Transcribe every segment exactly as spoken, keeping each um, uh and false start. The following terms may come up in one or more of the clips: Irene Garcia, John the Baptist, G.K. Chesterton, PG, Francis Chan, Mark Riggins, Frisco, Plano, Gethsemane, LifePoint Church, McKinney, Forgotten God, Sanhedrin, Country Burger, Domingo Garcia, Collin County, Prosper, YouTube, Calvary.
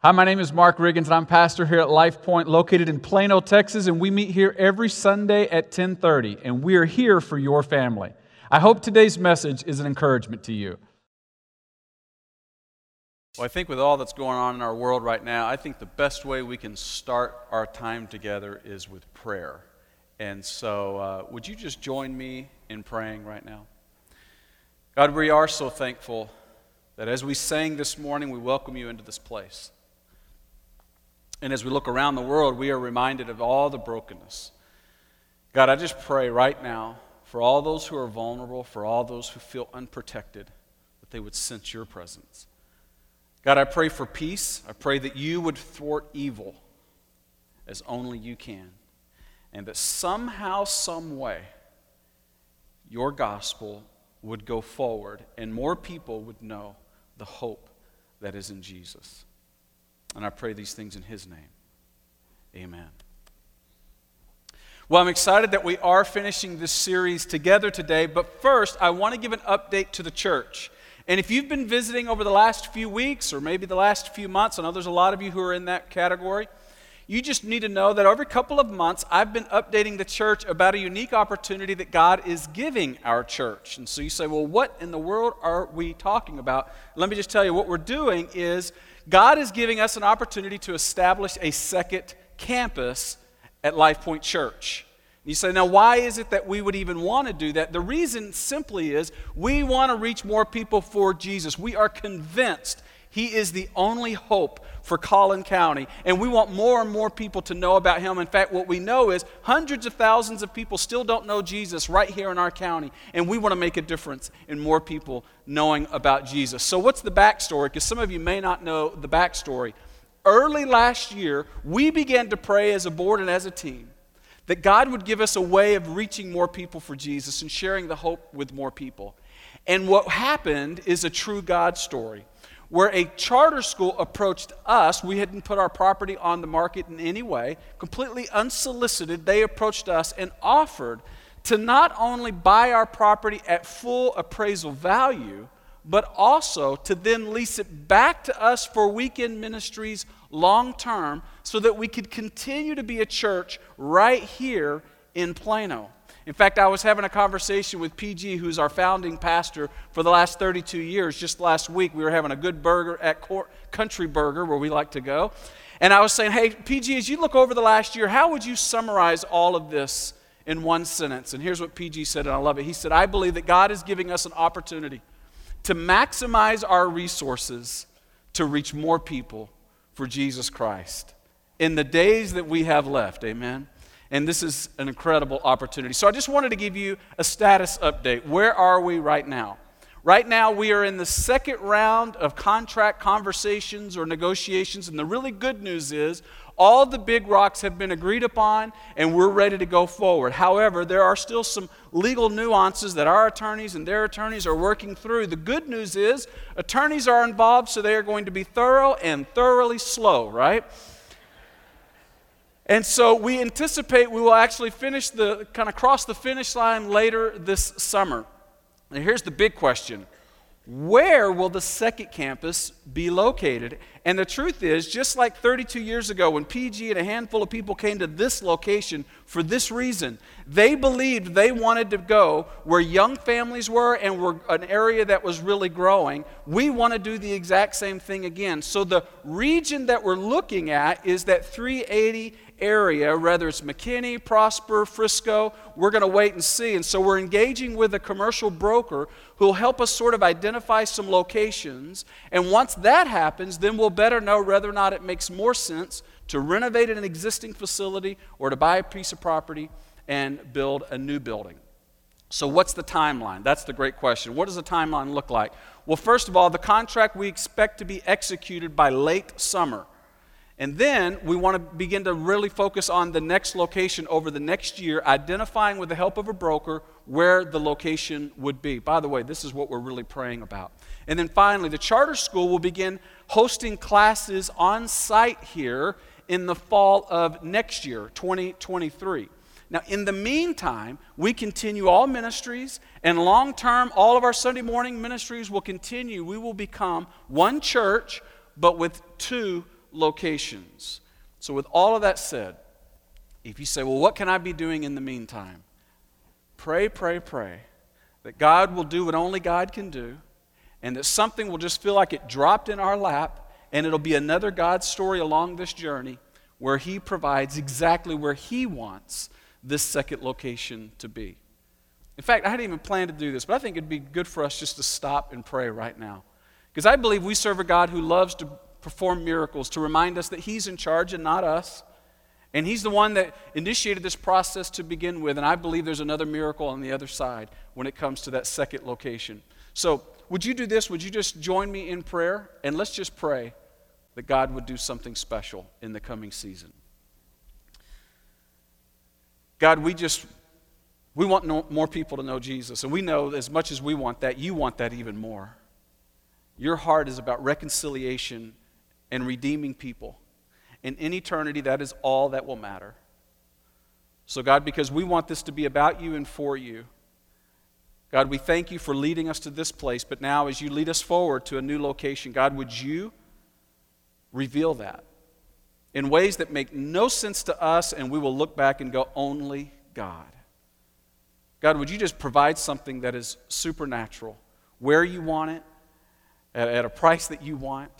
Hi, my name is Mark Riggins, and I'm pastor here at LifePoint, located in Plano, Texas, and we meet here every Sunday at ten thirty, and we are here for your family. I hope today's message is an encouragement to you. Well, I think with all that's going on in our world right now, I think the best way we can start our time together is with prayer. And so, uh, would you just join me in praying right now? God, we are so thankful that as we sang this morning, we welcome you into this place. And as we look around the world, we are reminded of all the brokenness. God, I just pray right now for all those who are vulnerable, for all those who feel unprotected, that they would sense your presence. God, I pray for peace. I pray that you would thwart evil as only you can, and that somehow, some way, your gospel would go forward and more people would know the hope that is in Jesus. And I pray these things in his name. Amen. Well, I'm excited that we are finishing this series together today, but first I want to give an update to the church. And if you've been visiting over the last few weeks or maybe the last few months, I know there's a lot of you who are in that category, you just need to know that every couple of months I've been updating the church about a unique opportunity that God is giving our church. And so you say, well, what in the world are we talking about? Let me just tell you what we're doing is God is giving us an opportunity to establish a second campus at LifePoint Church. You say, now why is it that we would even want to do that? The reason simply is we want to reach more people for Jesus. We are convinced he is the only hope for Collin County, and we want more and more people to know about him. In fact, what we know is hundreds of thousands of people still don't know Jesus right here in our county, and we want to make a difference in more people knowing about Jesus. So what's the backstory? Because some of you may not know the backstory. Early last year, we began to pray as a board and as a team that God would give us a way of reaching more people for Jesus and sharing the hope with more people. And what happened is a true God story, where a charter school approached us. We hadn't put our property on the market in any way, completely unsolicited. They approached us and offered to not only buy our property at full appraisal value, but also to then lease it back to us for weekend ministries long term so that we could continue to be a church right here in Plano. In fact, I was having a conversation with P G, who's our founding pastor for the last thirty-two years. Just last week, we were having a good burger at Country Burger, where we like to go. And I was saying, hey, P G, as you look over the last year, how would you summarize all of this in one sentence? And here's what P G said, and I love it. He said, I believe that God is giving us an opportunity to maximize our resources to reach more people for Jesus Christ in the days that we have left, amen? And this is an incredible opportunity. So I just wanted to give you a status update. Where are we right now? Right now we are in the second round of contract conversations or negotiations, and the really good news is all the big rocks have been agreed upon and we're ready to go forward. However, there are still some legal nuances that our attorneys and their attorneys are working through. The good news is attorneys are involved, so they are going to be thorough and thoroughly slow, right? And so we anticipate we will actually finish the, kind of cross the finish line later this summer. And here's the big question. Where will the second campus be located? And the truth is, just like thirty-two years ago when P G and a handful of people came to this location for this reason, they believed they wanted to go where young families were and were an area that was really growing. We want to do the exact same thing again. So the region that we're looking at is that three eighty area, whether it's McKinney, Prosper, Frisco. We're going to wait and see. And so we're engaging with a commercial broker who will help us sort of identify some locations. And once that happens, then we'll better know whether or not it makes more sense to renovate an existing facility or to buy a piece of property and build a new building. So what's the timeline? That's the great question. What does the timeline look like? Well, first of all, the contract we expect to be executed by late summer. And then we want to begin to really focus on the next location over the next year, identifying with the help of a broker where the location would be. By the way, this is what we're really praying about. And then finally, the charter school will begin hosting classes on site here in the fall of next year, twenty twenty-three. Now, in the meantime, we continue all ministries, and long-term, all of our Sunday morning ministries will continue. We will become one church, but with two locations. So with all of that said, if you say, well, what can I be doing in the meantime? Pray, pray, pray that God will do what only God can do, and that something will just feel like it dropped in our lap, and it'll be another God story along this journey where he provides exactly where he wants this second location to be. In fact, I hadn't even planned to do this, but I think it'd be good for us just to stop and pray right now. Because I believe we serve a God who loves to perform miracles, to remind us that he's in charge and not us. And he's the one that initiated this process to begin with, and I believe there's another miracle on the other side when it comes to that second location. So would you do this? Would you just join me in prayer? And let's just pray that God would do something special in the coming season. God, we just, we want no, more people to know Jesus. And we know as much as we want that, you want that even more. Your heart is about reconciliation and redeeming people. And in eternity, that is all that will matter. So God, because we want this to be about you and for you, God, we thank you for leading us to this place, but now as you lead us forward to a new location, God, would you reveal that in ways that make no sense to us, and we will look back and go, only God. God, would you just provide something that is supernatural, where you want it, at, at a price that you want,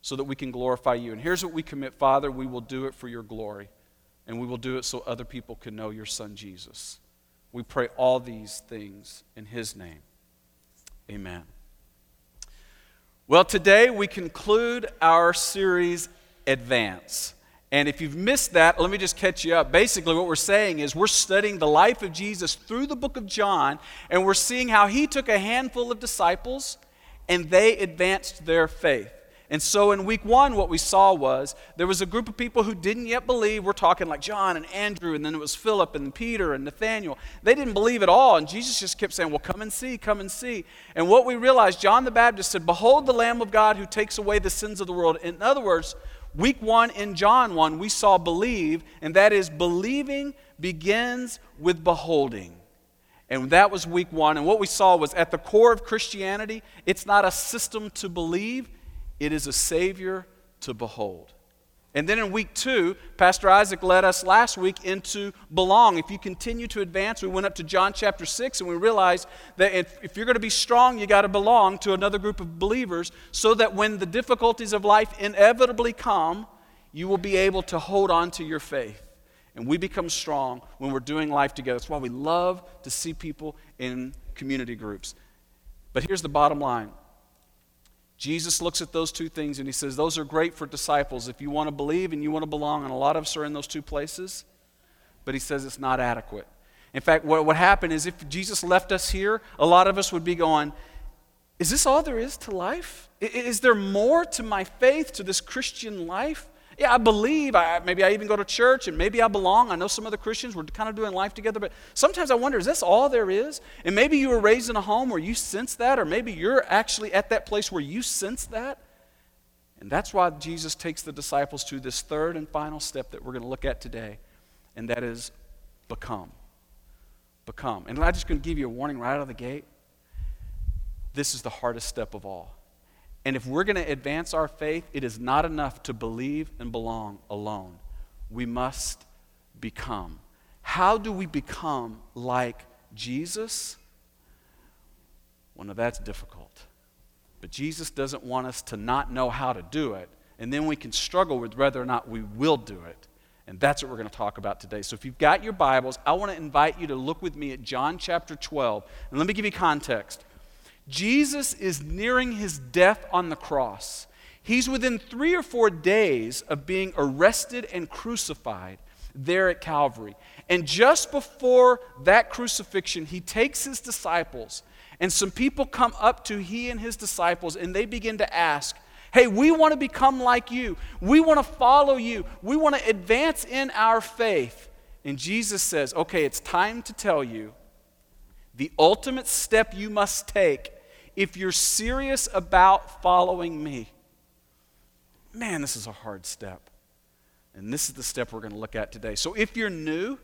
so that we can glorify you. And here's what we commit, Father, we will do it for your glory, and we will do it so other people can know your Son, Jesus. We pray all these things in his name. Amen. Well, today we conclude our series, Advance. And if you've missed that, let me just catch you up. Basically, what we're saying is we're studying the life of Jesus through the book of John, and we're seeing how he took a handful of disciples, and they advanced their faith. And so in week one, what we saw was there was a group of people who didn't yet believe. We're talking like John and Andrew, and then it was Philip and Peter and Nathaniel. They didn't believe at all, and Jesus just kept saying, well, come and see, come and see. And what we realized, John the Baptist said, behold the Lamb of God who takes away the sins of the world. In other words, week one in John one, we saw believe, and that is believing begins with beholding. And that was week one. And what we saw was at the core of Christianity, it's not a system to believe, it is a Savior to behold. And then in week two, Pastor Isaac led us last week into belong. If you continue to advance, we went up to John chapter six, and we realized that if, if you're going to be strong, you got to belong to another group of believers so that when the difficulties of life inevitably come, you will be able to hold on to your faith. And we become strong when we're doing life together. That's why we love to see people in community groups. But here's the bottom line. Jesus looks at those two things and he says, those are great for disciples if you want to believe and you want to belong, and a lot of us are in those two places, but he says it's not adequate. In fact, what would happen is if Jesus left us here, a lot of us would be going, is this all there is to life? Is there more to my faith, to this Christian life? Yeah, I believe, I, maybe I even go to church and maybe I belong. I know some other Christians, we're kind of doing life together, but sometimes I wonder, is this all there is? And maybe you were raised in a home where you sense that, or maybe you're actually at that place where you sense that. And that's why Jesus takes the disciples to this third and final step that we're going to look at today, and that is become. Become. And I'm just going to give you a warning right out of the gate. This is the hardest step of all. And if we're going to advance our faith, it is not enough to believe and belong alone. We must become. How do we become like Jesus? Well, no, that's difficult. But Jesus doesn't want us to not know how to do it, and then we can struggle with whether or not we will do it. And that's what we're going to talk about today. So if you've got your Bibles, I want to invite you to look with me at John chapter twelve. And let me give you context. Jesus is nearing his death on the cross. He's within three or four days of being arrested and crucified there at Calvary. And just before that crucifixion, he takes his disciples, and some people come up to he and his disciples, and they begin to ask, hey, we want to become like you. We want to follow you. We want to advance in our faith. And Jesus says, okay, it's time to tell you the ultimate step you must take if you're serious about following me. Man, this is a hard step. And this is the step we're going to look at today. So if you're new,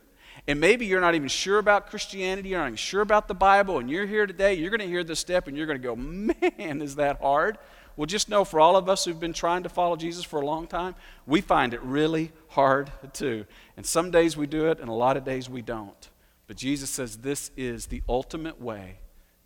and maybe you're not even sure about Christianity, you're not even sure about the Bible, and you're here today, you're going to hear this step and you're going to go, man, is that hard? Well, just know for all of us who've been trying to follow Jesus for a long time, we find it really hard too. And some days we do it, and a lot of days we don't. But Jesus says this is the ultimate way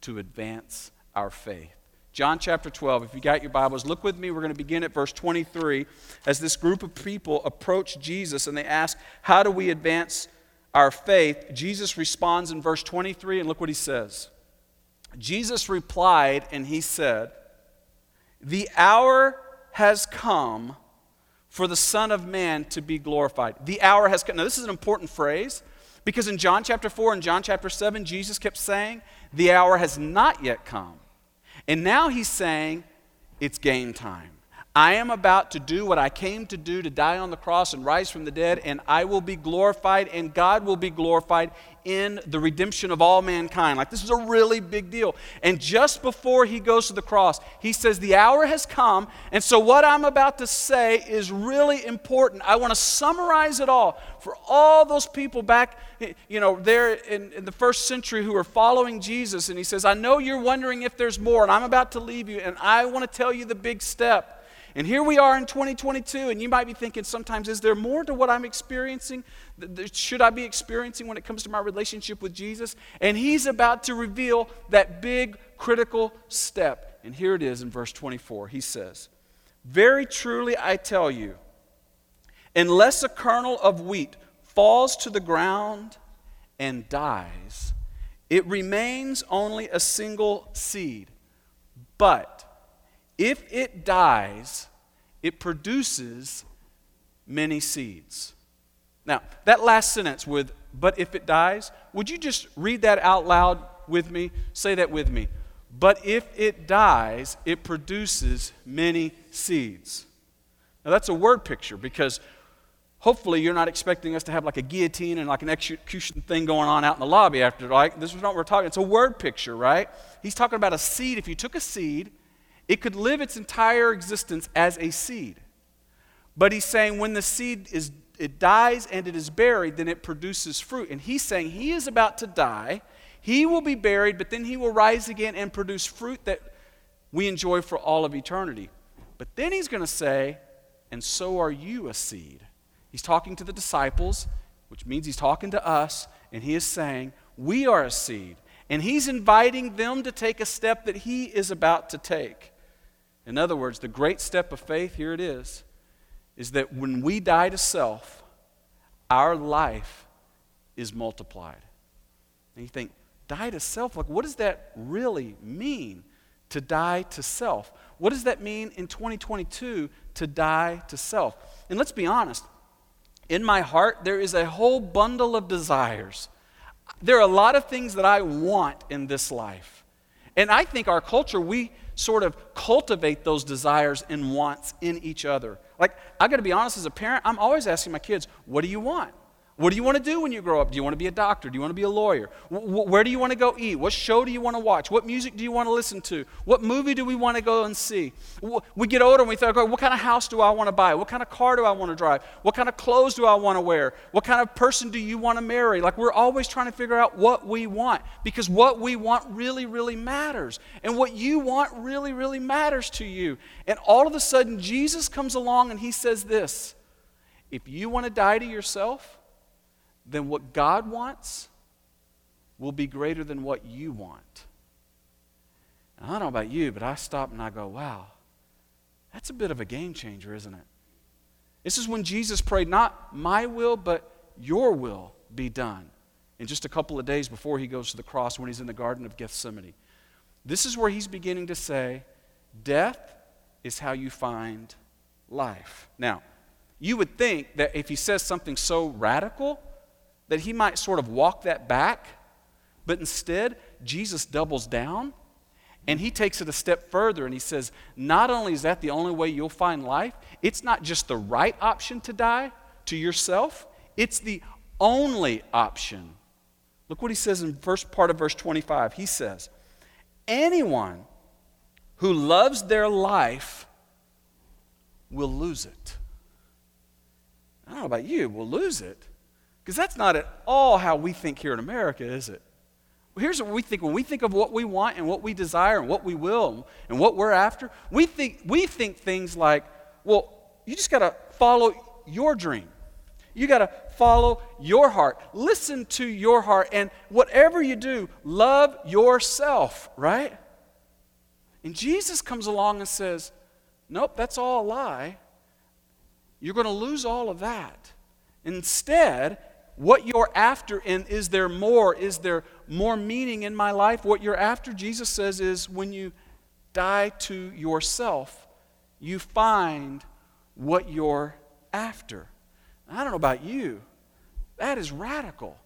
to advance our faith. John chapter twelve, if you got your Bibles, look with me. We're going to begin at verse twenty-three as this group of people approach Jesus and they ask, how do we advance our faith? Jesus responds in verse twenty-three, and look what he says. Jesus replied and he said, the hour has come for the Son of Man to be glorified. The hour has come. Now this is an important phrase, because in John chapter four and John chapter seven, Jesus kept saying, the hour has not yet come. And now he's saying, it's game time. I am about to do what I came to do, to die on the cross and rise from the dead, and I will be glorified, and God will be glorified in the redemption of all mankind. Like, this is a really big deal. And just before he goes to the cross, he says, the hour has come, and so what I'm about to say is really important. I want to summarize it all for all those people back, you know, there in, in the first century who are following Jesus. And he says, I know you're wondering if there's more, and I'm about to leave you, and I want to tell you the big step. And here we are in twenty twenty-two, and you might be thinking sometimes, is there more to what I'm experiencing? Should I be experiencing when it comes to my relationship with Jesus? And he's about to reveal that big critical step. And here it is in verse twenty-four. He says, very truly I tell you, unless a kernel of wheat falls to the ground and dies, it remains only a single seed. But if it dies, it produces many seeds. Now, that last sentence with, but if it dies, would you just read that out loud with me? Say that with me. But if it dies, it produces many seeds. Now, that's a word picture, because hopefully you're not expecting us to have like a guillotine and like an execution thing going on out in the lobby after. Like, this is not what we're talking about. It's a word picture, right? He's talking about a seed. If you took a seed, it could live its entire existence as a seed. But he's saying when the seed is it dies and it is buried, then it produces fruit. And he's saying he is about to die. He will be buried, but then he will rise again and produce fruit that we enjoy for all of eternity. But then he's going to say, and so are you a seed. He's talking to the disciples, which means he's talking to us, and he is saying, we are a seed. And he's inviting them to take a step that he is about to take. In other words, the great step of faith, here it is, is that when we die to self, our life is multiplied. And you think, die to self? Like, what does that really mean, to die to self? What does that mean in twenty twenty-two, to die to self? And let's be honest, in my heart, there is a whole bundle of desires. There are a lot of things that I want in this life. And I think our culture, we sort of cultivate those desires and wants in each other. Like, I gotta be honest, as a parent, I'm always asking my kids, what do you want? What do you wanna do when you grow up? Do you wanna be a doctor? Do you wanna be a lawyer? W- where do you wanna go eat? What show do you wanna watch? What music do you wanna listen to? What movie do we wanna go and see? We get older and we think, what kind of house do I wanna buy? What kind of car do I wanna drive? What kind of clothes do I wanna wear? What kind of person do you wanna marry? Like, we're always trying to figure out what we want, because what we want really, really matters. And what you want really, really matters to you. And all of a sudden, Jesus comes along and he says this, if you wanna die to yourself, then what God wants will be greater than what you want. And I don't know about you, but I stop and I go, wow, that's a bit of a game changer, isn't it? This is when Jesus prayed, not my will, but your will be done. And just a couple of days before he goes to the cross, when he's in the Garden of Gethsemane, this is where he's beginning to say, death is how you find life. Now, you would think that if he says something so radical, that he might sort of walk that back, but instead, Jesus doubles down, and he takes it a step further, and he says, not only is that the only way you'll find life, it's not just the right option to die to yourself, it's the only option. Look what he says in first part of verse twenty-five. He says, anyone who loves their life will lose it. I don't know about you, will lose it. Because that's not at all how we think here in America, is it? here's what we think. When we think of what we want and what we desire and what we will and what we're after, we think we think things like, well, you just got to follow your dream. You got to follow your heart. Listen to your heart. And whatever you do, love yourself, right? And Jesus comes along and says, nope, that's all a lie. You're going to lose all of that. Instead, what you're after in is there more? Is there more meaning in my life? What you're after, Jesus says, is when you die to yourself, you find what you're after. I don't know about you. That is radical.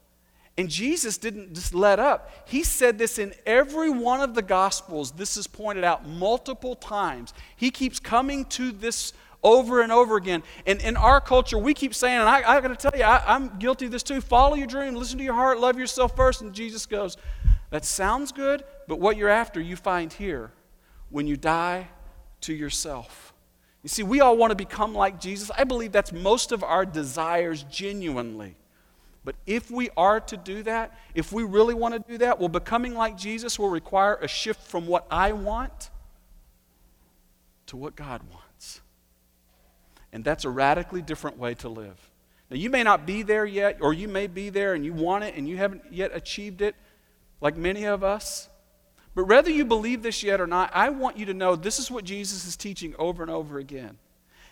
And Jesus didn't just let up. He said this in every one of the Gospels. This is pointed out multiple times. He keeps coming to this over and over again. And in our culture, we keep saying, and I, I got to tell you, I, I'm guilty of this too, follow your dream, listen to your heart, love yourself first. And Jesus goes, that sounds good, but what you're after you find here when you die to yourself. You see, we all want to become like Jesus. I believe that's most of our desires genuinely. But if we are to do that, if we really want to do that, well, becoming like Jesus will require a shift from what I want to what God wants. And that's a radically different way to live. Now, you may not be there yet, or you may be there and you want it and you haven't yet achieved it, like many of us. But whether you believe this yet or not, I want you to know this is what Jesus is teaching over and over again.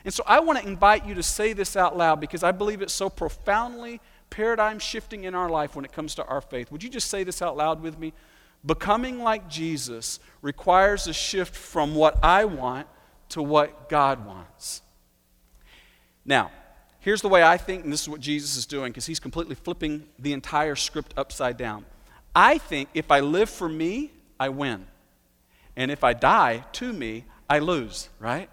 And so I want to invite you to say this out loud because I believe it's so profoundly paradigm shifting in our life when it comes to our faith. Would you just say this out loud with me? Becoming like Jesus requires a shift from what I want to what God wants. Now, here's the way I think, and this is what Jesus is doing because he's completely flipping the entire script upside down. I think if I live for me, I win. And if I die to me, I lose, right?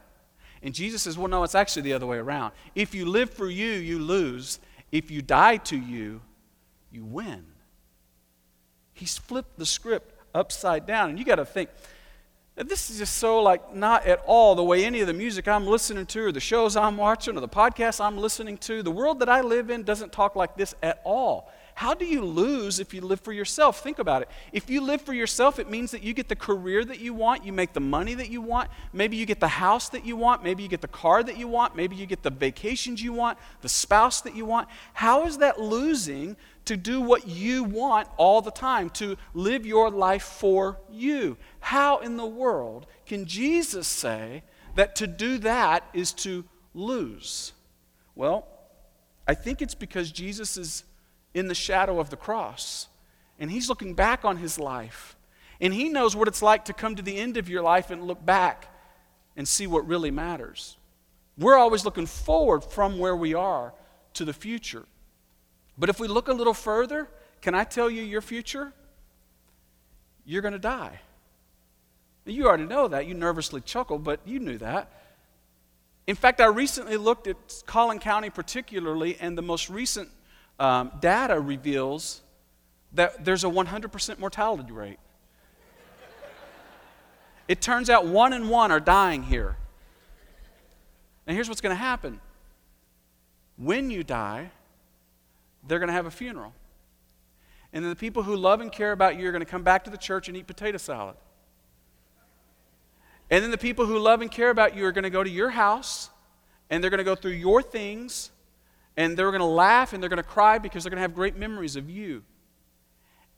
And Jesus says, well, no, it's actually the other way around. If you live for you, you lose. If you die to you, you win. He's flipped the script upside down. And you got to think, this is just so like not at all the way any of the music I'm listening to or the shows I'm watching or the podcasts I'm listening to, the world that I live in doesn't talk like this at all. How do you lose if you live for yourself? Think about it. If you live for yourself, it means that you get the career that you want, you make the money that you want, maybe you get the house that you want, maybe you get the car that you want, maybe you get the vacations you want, the spouse that you want. How is that losing to do what you want all the time, to live your life for you? How in the world can Jesus say that to do that is to lose? Well, I think it's because Jesus is in the shadow of the cross. And he's looking back on his life. And he knows what it's like to come to the end of your life and look back and see what really matters. We're always looking forward from where we are to the future. But if we look a little further, can I tell you your future? You're going to die. You already know that. You nervously chuckle, but you knew that. In fact, I recently looked at Collin County particularly, and the most recent Um, data reveals that there's a one hundred percent mortality rate. It turns out one in one are dying here. And here's what's going to happen. When you die, they're going to have a funeral. And then the people who love and care about you are going to come back to the church and eat potato salad. And then the people who love and care about you are going to go to your house, and they're going to go through your things, and they're going to laugh and they're going to cry because they're going to have great memories of you.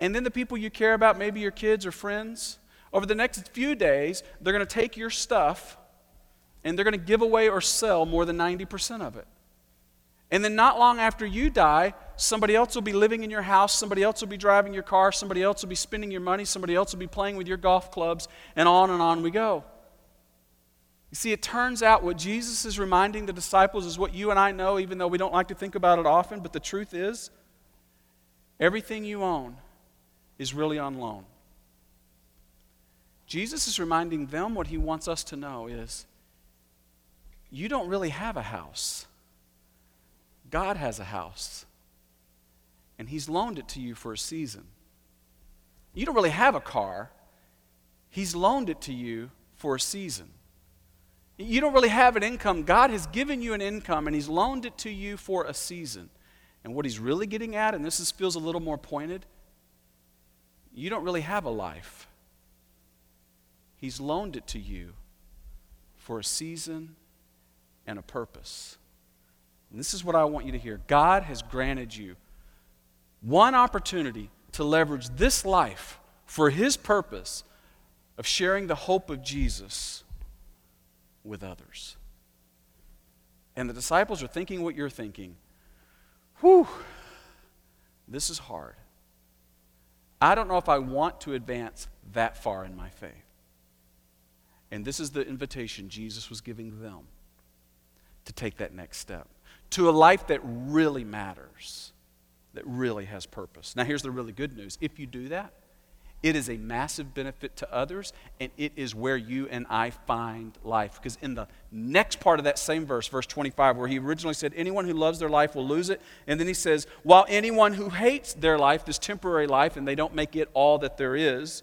And then the people you care about, maybe your kids or friends, over the next few days, they're going to take your stuff and they're going to give away or sell more than ninety percent of it. And then not long after you die, somebody else will be living in your house, somebody else will be driving your car, somebody else will be spending your money, somebody else will be playing with your golf clubs, and on and on we go. You see, it turns out what Jesus is reminding the disciples is what you and I know, even though we don't like to think about it often, but the truth is, everything you own is really on loan. Jesus is reminding them what he wants us to know is, you don't really have a house. God has a house, and he's loaned it to you for a season. You don't really have a car. He's loaned it to you for a season. You don't really have an income. God has given you an income, and he's loaned it to you for a season. And what he's really getting at, and this is, feels a little more pointed, you don't really have a life. He's loaned it to you for a season and a purpose. And this is what I want you to hear. God has granted you one opportunity to leverage this life for His purpose of sharing the hope of Jesus with others. And the disciples are thinking what you're thinking. Whew, this is hard. I don't know if I want to advance that far in my faith. And this is the invitation Jesus was giving them to take that next step to a life that really matters, that really has purpose. Now, here's the really good news. If you do that, it is a massive benefit to others, and it is where you and I find life. Because in the next part of that same verse, verse twenty-five, where he originally said, anyone who loves their life will lose it. And then he says, while anyone who hates their life, this temporary life, and they don't make it all that there is,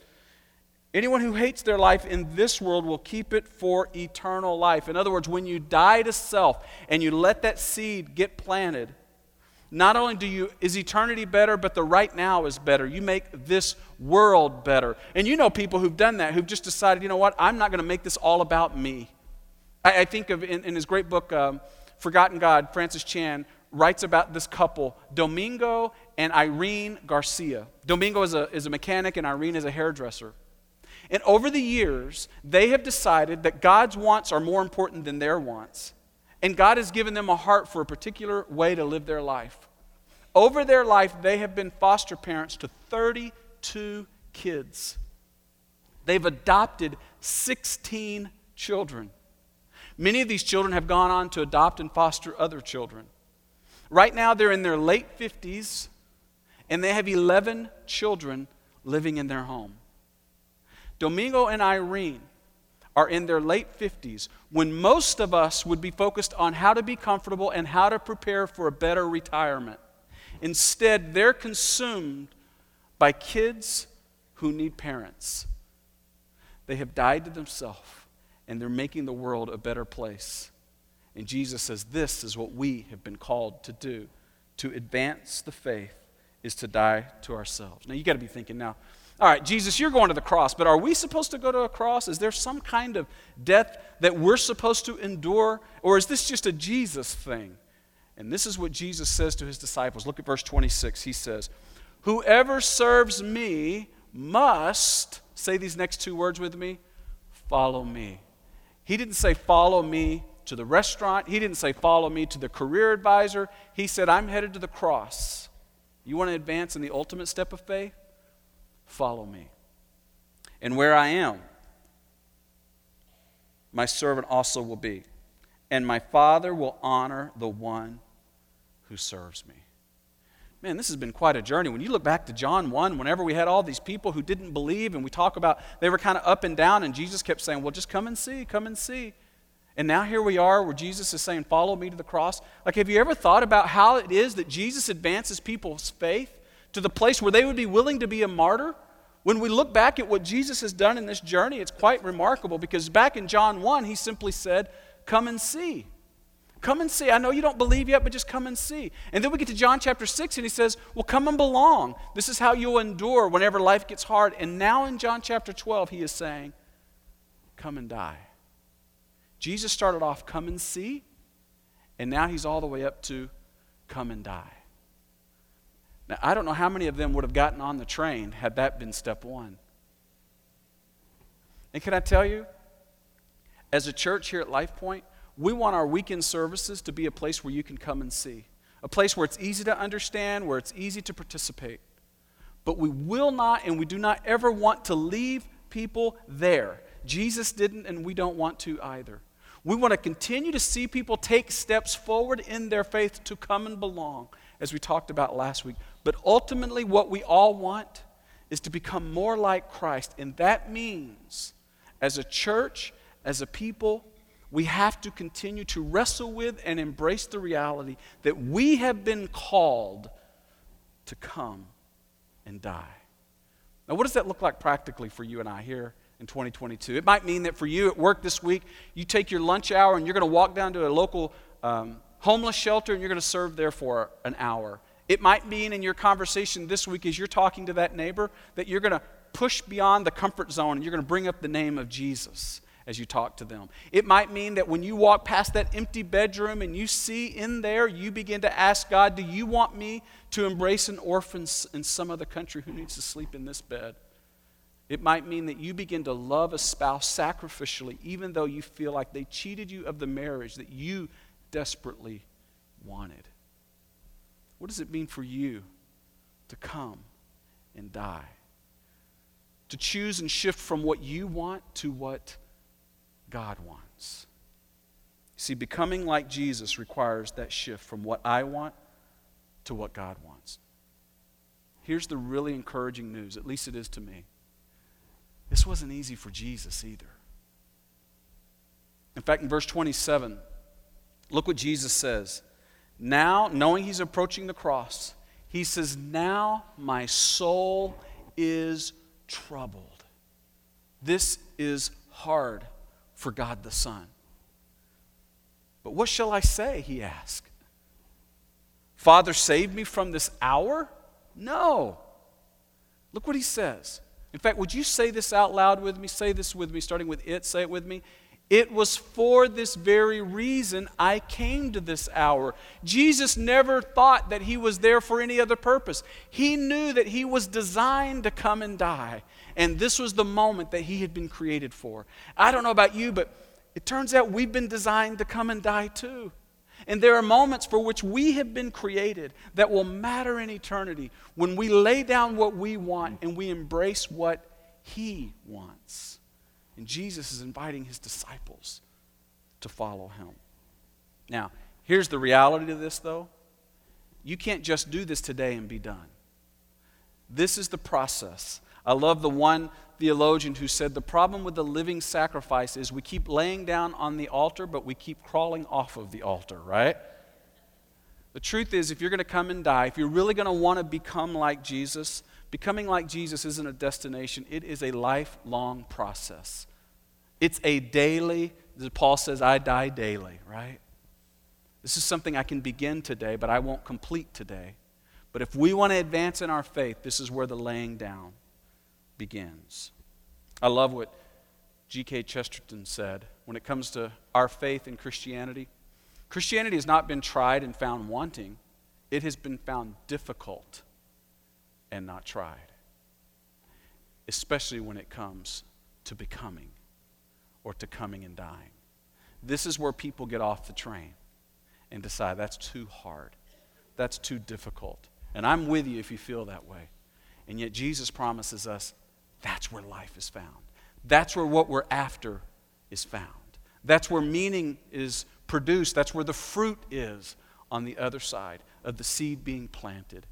anyone who hates their life in this world will keep it for eternal life. In other words, when you die to self and you let that seed get planted, not only do you is eternity better, but the right now is better. You make this world better. And you know people who've done that, who've just decided, you know what, I'm not going to make this all about me. I, I think of in, in his great book, um, Forgotten God, Francis Chan writes about this couple, Domingo and Irene Garcia. Domingo is a is a mechanic and Irene is a hairdresser. And over the years, they have decided that God's wants are more important than their wants. And God has given them a heart for a particular way to live their life. Over their life, they have been foster parents to thirty-two kids. They've adopted sixteen children. Many of these children have gone on to adopt and foster other children. Right now, they're in their late fifties, and they have eleven children living in their home. Domingo and Irene are in their late fifties when most of us would be focused on how to be comfortable and how to prepare for a better retirement. Instead, they're consumed by kids who need parents. They have died to themselves, and they're making the world a better place. And Jesus says this is what we have been called to do. To advance the faith is to die to ourselves. Now, you got to be thinking now, all right, Jesus, you're going to the cross, but are we supposed to go to a cross? Is there some kind of death that we're supposed to endure? Or is this just a Jesus thing? And this is what Jesus says to his disciples. Look at verse twenty-six. He says, whoever serves me must, say these next two words with me, follow me. He didn't say follow me to the restaurant. He didn't say follow me to the career advisor. He said, I'm headed to the cross. You want to advance in the ultimate step of faith? Follow me. And where I am, my servant also will be. And my Father will honor the one who serves me. Man, this has been quite a journey. When you look back to John one, whenever we had all these people who didn't believe, and we talk about they were kind of up and down, and Jesus kept saying, well, just come and see, come and see. And now here we are where Jesus is saying, follow me to the cross. Like, have you ever thought about how it is that Jesus advances people's faith to the place where they would be willing to be a martyr? When we look back at what Jesus has done in this journey, it's quite remarkable, because back in John one, he simply said, come and see. Come and see. I know you don't believe yet, but just come and see. And then we get to John chapter six, and he says, well, come and belong. This is how you'll endure whenever life gets hard. And now in John chapter twelve, he is saying, come and die. Jesus started off, come and see, and now he's all the way up to come and die. Now, I don't know how many of them would have gotten on the train had that been step one. And can I tell you, as a church here at LifePoint, we want our weekend services to be a place where you can come and see, a place where it's easy to understand, where it's easy to participate. But we will not and we do not ever want to leave people there. Jesus didn't, and we don't want to either. We want to continue to see people take steps forward in their faith to come and belong, as we talked about last week. But ultimately, what we all want is to become more like Christ. And that means, as a church, as a people, we have to continue to wrestle with and embrace the reality that we have been called to come and die. Now, what does that look like practically for you and I here in twenty twenty-two? It might mean that for you at work this week, you take your lunch hour and you're going to walk down to a local um homeless shelter, and you're going to serve there for an hour. It might mean in your conversation this week as you're talking to that neighbor that you're going to push beyond the comfort zone and you're going to bring up the name of Jesus as you talk to them. It might mean that when you walk past that empty bedroom and you see in there, you begin to ask God, do you want me to embrace an orphan in some other country who needs to sleep in this bed? It might mean that you begin to love a spouse sacrificially, even though you feel like they cheated you of the marriage that you desperately wanted. What does it mean for you to come and die? To choose and shift from what you want to what God wants. See, becoming like Jesus requires that shift from what I want to what God wants. Here's the really encouraging news, at least it is to me. This wasn't easy for Jesus either. In fact, in verse twenty-seven, look what Jesus says. Now, knowing he's approaching the cross, he says, now my soul is troubled. This is hard for God the Son. But what shall I say, he asked. Father, save me from this hour? No. Look what he says. In fact, would you say this out loud with me? Say this with me, starting with it, say it with me. It was for this very reason I came to this hour. Jesus never thought that he was there for any other purpose. He knew that he was designed to come and die. And this was the moment that he had been created for. I don't know about you, but it turns out we've been designed to come and die too. And there are moments for which we have been created that will matter in eternity when we lay down what we want and we embrace what he wants. And Jesus is inviting his disciples to follow him. Now, here's the reality of this, though. You can't just do this today and be done. This is the process. I love the one theologian who said, the problem with the living sacrifice is we keep laying down on the altar, but we keep crawling off of the altar, right? The truth is, if you're going to come and die, if you're really going to want to become like Jesus, becoming like Jesus isn't a destination. It is a lifelong process. It's a daily, Paul says, I die daily, right? This is something I can begin today, but I won't complete today. But if we want to advance in our faith, this is where the laying down begins. I love what G K Chesterton said when it comes to our faith in Christianity. Christianity has not been tried and found wanting. It has been found difficult and not tried, especially when it comes to becoming or to coming and dying. This is where people get off the train and decide that's too hard, that's too difficult. And I'm with you if you feel that way. And yet Jesus promises us that's where life is found. That's where what we're after is found. That's where meaning is produced. That's where the fruit is on the other side of the seed being planted.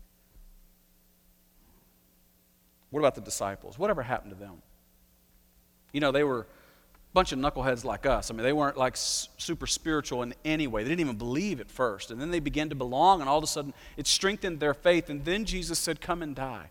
What about the disciples? Whatever happened to them? You know, they were a bunch of knuckleheads like us. I mean, they weren't like super spiritual in any way. They didn't even believe at first. And then they began to belong, and all of a sudden it strengthened their faith. And then Jesus said, come and die.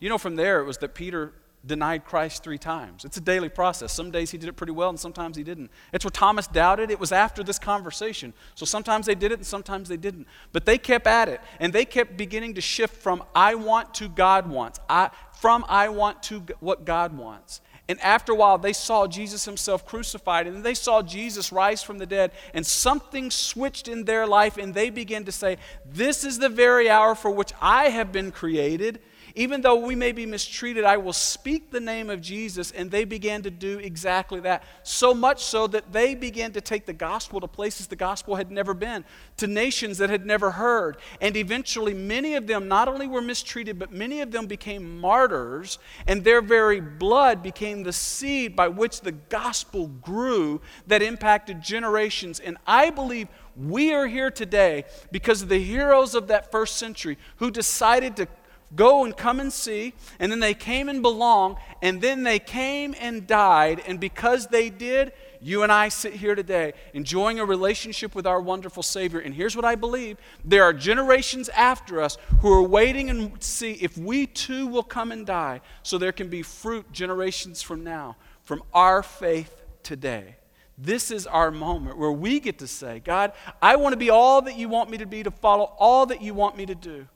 You know, from there it was that Peter denied Christ three times. It's a daily process. Some days he did it pretty well, and sometimes he didn't. It's where Thomas doubted. It was after this conversation. So sometimes they did it, and sometimes they didn't. But they kept at it, and they kept beginning to shift from I want to God wants, I, from I want to what God wants. And after a while, they saw Jesus himself crucified, and they saw Jesus rise from the dead, and something switched in their life, and they began to say, this is the very hour for which I have been created. Even though we may be mistreated, I will speak the name of Jesus. And they began to do exactly that. So much so that they began to take the gospel to places the gospel had never been, to nations that had never heard. And eventually many of them not only were mistreated, but many of them became martyrs. And their very blood became the seed by which the gospel grew that impacted generations. And I believe we are here today because of the heroes of that first century who decided to go and come and see, and then they came and belonged, and then they came and died, and because they did, you and I sit here today enjoying a relationship with our wonderful Savior. And here's what I believe. There are generations after us who are waiting and see if we too will come and die so there can be fruit generations from now from our faith today. This is our moment where we get to say, God, I want to be all that you want me to be, to follow all that you want me to do.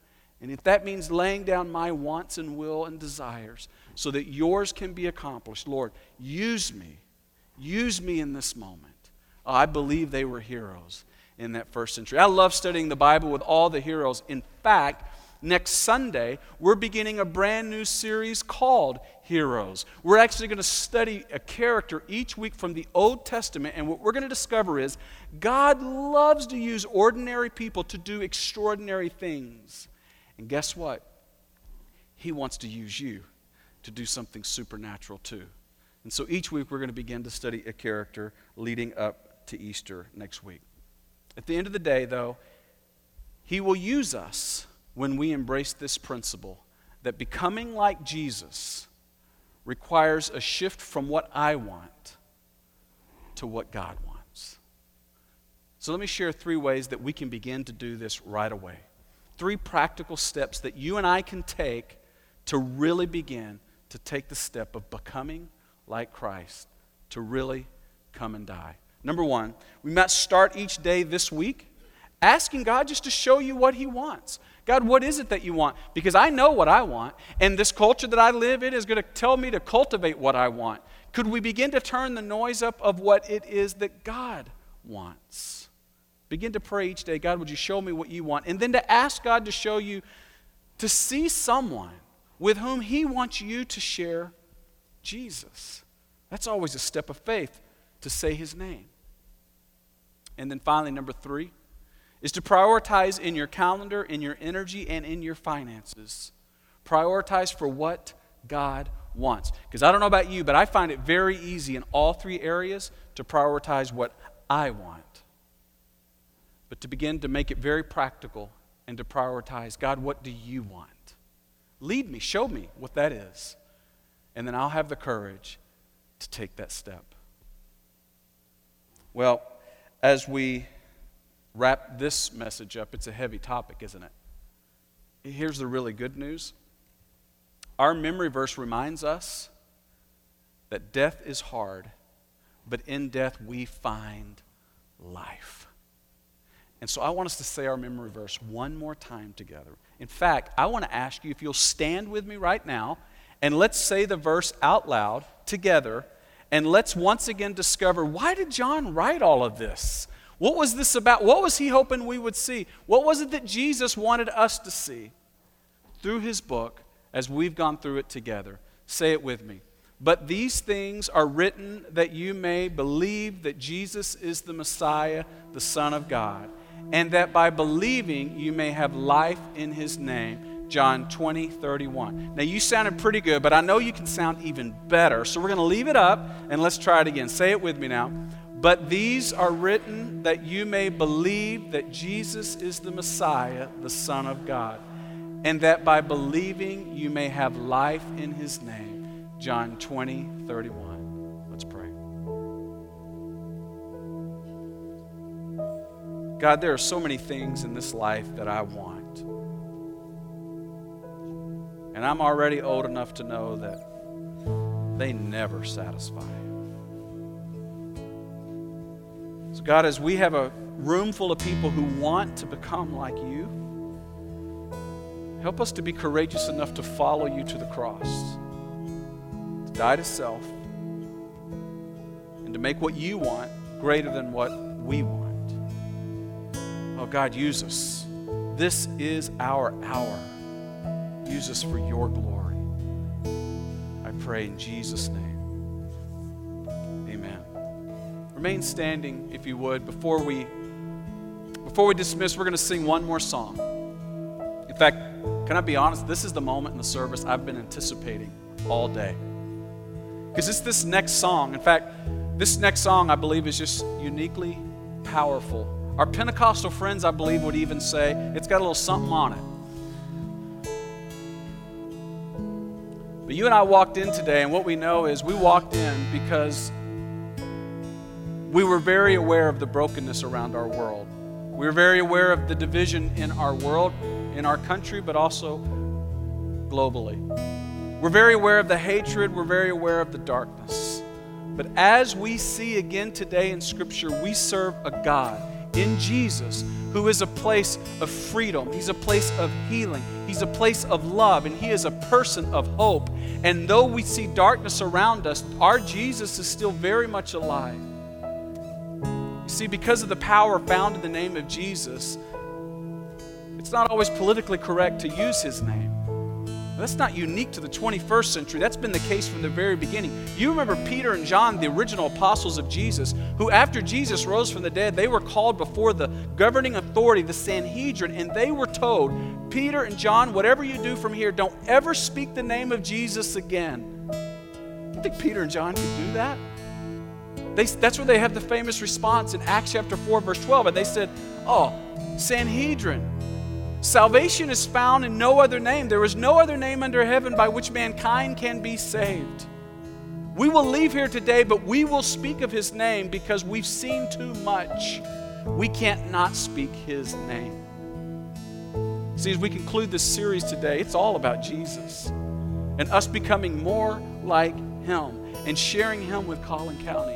And if that means laying down my wants and will and desires so that yours can be accomplished, Lord, use me. Use me in this moment. Oh, I believe they were heroes in that first century. I love studying the Bible with all the heroes. In fact, next Sunday, we're beginning a brand new series called Heroes. We're actually going to study a character each week from the Old Testament, and what we're going to discover is God loves to use ordinary people to do extraordinary things. And guess what? He wants to use you to do something supernatural too. And so each week we're going to begin to study a character leading up to Easter next week. At the end of the day, though, he will use us when we embrace this principle that becoming like Jesus requires a shift from what I want to what God wants. So let me share three ways that we can begin to do this right away. Three practical steps that you and I can take to really begin to take the step of becoming like Christ, to really come and die. Number one, we must start each day this week asking God just to show you what he wants. God, what is it that you want? Because I know what I want, and this culture that I live in is going to tell me to cultivate what I want. Could we begin to turn the noise up of what it is that God wants? Begin to pray each day, God, would you show me what you want? And then to ask God to show you, to see someone with whom he wants you to share Jesus. That's always a step of faith, to say his name. And then finally, number three, is to prioritize in your calendar, in your energy, and in your finances. Prioritize for what God wants. Because I don't know about you, but I find it very easy in all three areas to prioritize what I want. But to begin to make it very practical and to prioritize, God, what do you want? Lead me, show me what that is. And then I'll have the courage to take that step. Well, as we wrap this message up, it's a heavy topic, isn't it? Here's the really good news. Our memory verse reminds us that death is hard, but in death we find life. And so I want us to say our memory verse one more time together. In fact, I want to ask you if you'll stand with me right now, and let's say the verse out loud together, and let's once again discover, why did John write all of this? What was this about? What was he hoping we would see? What was it that Jesus wanted us to see through his book as we've gone through it together? Say it with me. But these things are written that you may believe that Jesus is the Messiah, the Son of God, and that by believing you may have life in his name. John twenty, thirty-one. Now you sounded pretty good, but I know you can sound even better. So we're going to leave it up and let's try it again. Say it with me now. But these are written that you may believe that Jesus is the Messiah, the Son of God, and that by believing you may have life in his name. John twenty, thirty-one. Let's pray. God, there are so many things in this life that I want. And I'm already old enough to know that they never satisfy. So God, as we have a room full of people who want to become like you, help us to be courageous enough to follow you to the cross, to die to self, and to make what you want greater than what we want. Oh God, use us. This is our hour. Use us for your glory. I pray in Jesus' name. Remain standing, if you would. Before we, before we dismiss, we're going to sing one more song. In fact, can I be honest? This is the moment in the service I've been anticipating all day. Because it's this next song. In fact, this next song, I believe, is just uniquely powerful. Our Pentecostal friends, I believe, would even say, it's got a little something on it. But you and I walked in today, and what we know is we walked in because we were very aware of the brokenness around our world. We were very aware of the division in our world, in our country, but also globally. We're very aware of the hatred. We're very aware of the darkness. But as we see again today in Scripture, we serve a God in Jesus who is a place of freedom. He's a place of healing. He's a place of love, and He is a person of hope. And though we see darkness around us, our Jesus is still very much alive. You see, because of the power found in the name of Jesus, it's not always politically correct to use His name. That's not unique to the twenty-first century. That's been the case from the very beginning. You remember Peter and John, the original apostles of Jesus, who after Jesus rose from the dead, they were called before the governing authority, the Sanhedrin, and they were told, Peter and John, whatever you do from here, don't ever speak the name of Jesus again. You think Peter and John could do that? They, that's where they have the famous response in Acts chapter four, verse twelve, and they said, oh, Sanhedrin, salvation is found in no other name. There is no other name under heaven by which mankind can be saved. We will leave here today, but we will speak of His name because we've seen too much. We can't not speak His name. See, as we conclude this series today, it's all about Jesus and us becoming more like Him and sharing Him with Collin County.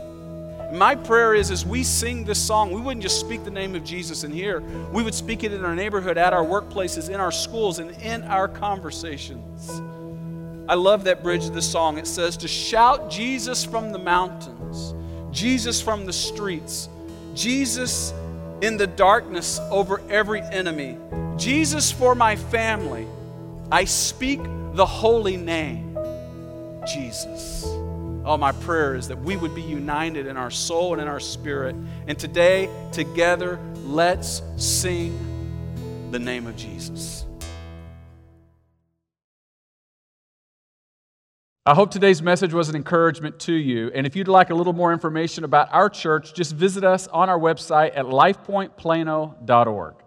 My prayer is, as we sing this song, we wouldn't just speak the name of Jesus in here. We would speak it in our neighborhood, at our workplaces, in our schools, and in our conversations. I love that bridge of the song. It says, to shout Jesus from the mountains, Jesus from the streets, Jesus in the darkness over every enemy, Jesus for my family. I speak the holy name, Jesus. Oh, my prayer is that we would be united in our soul and in our spirit. And today, together, let's sing the name of Jesus. I hope today's message was an encouragement to you. And if you'd like a little more information about our church, just visit us on our website at life point plano dot org.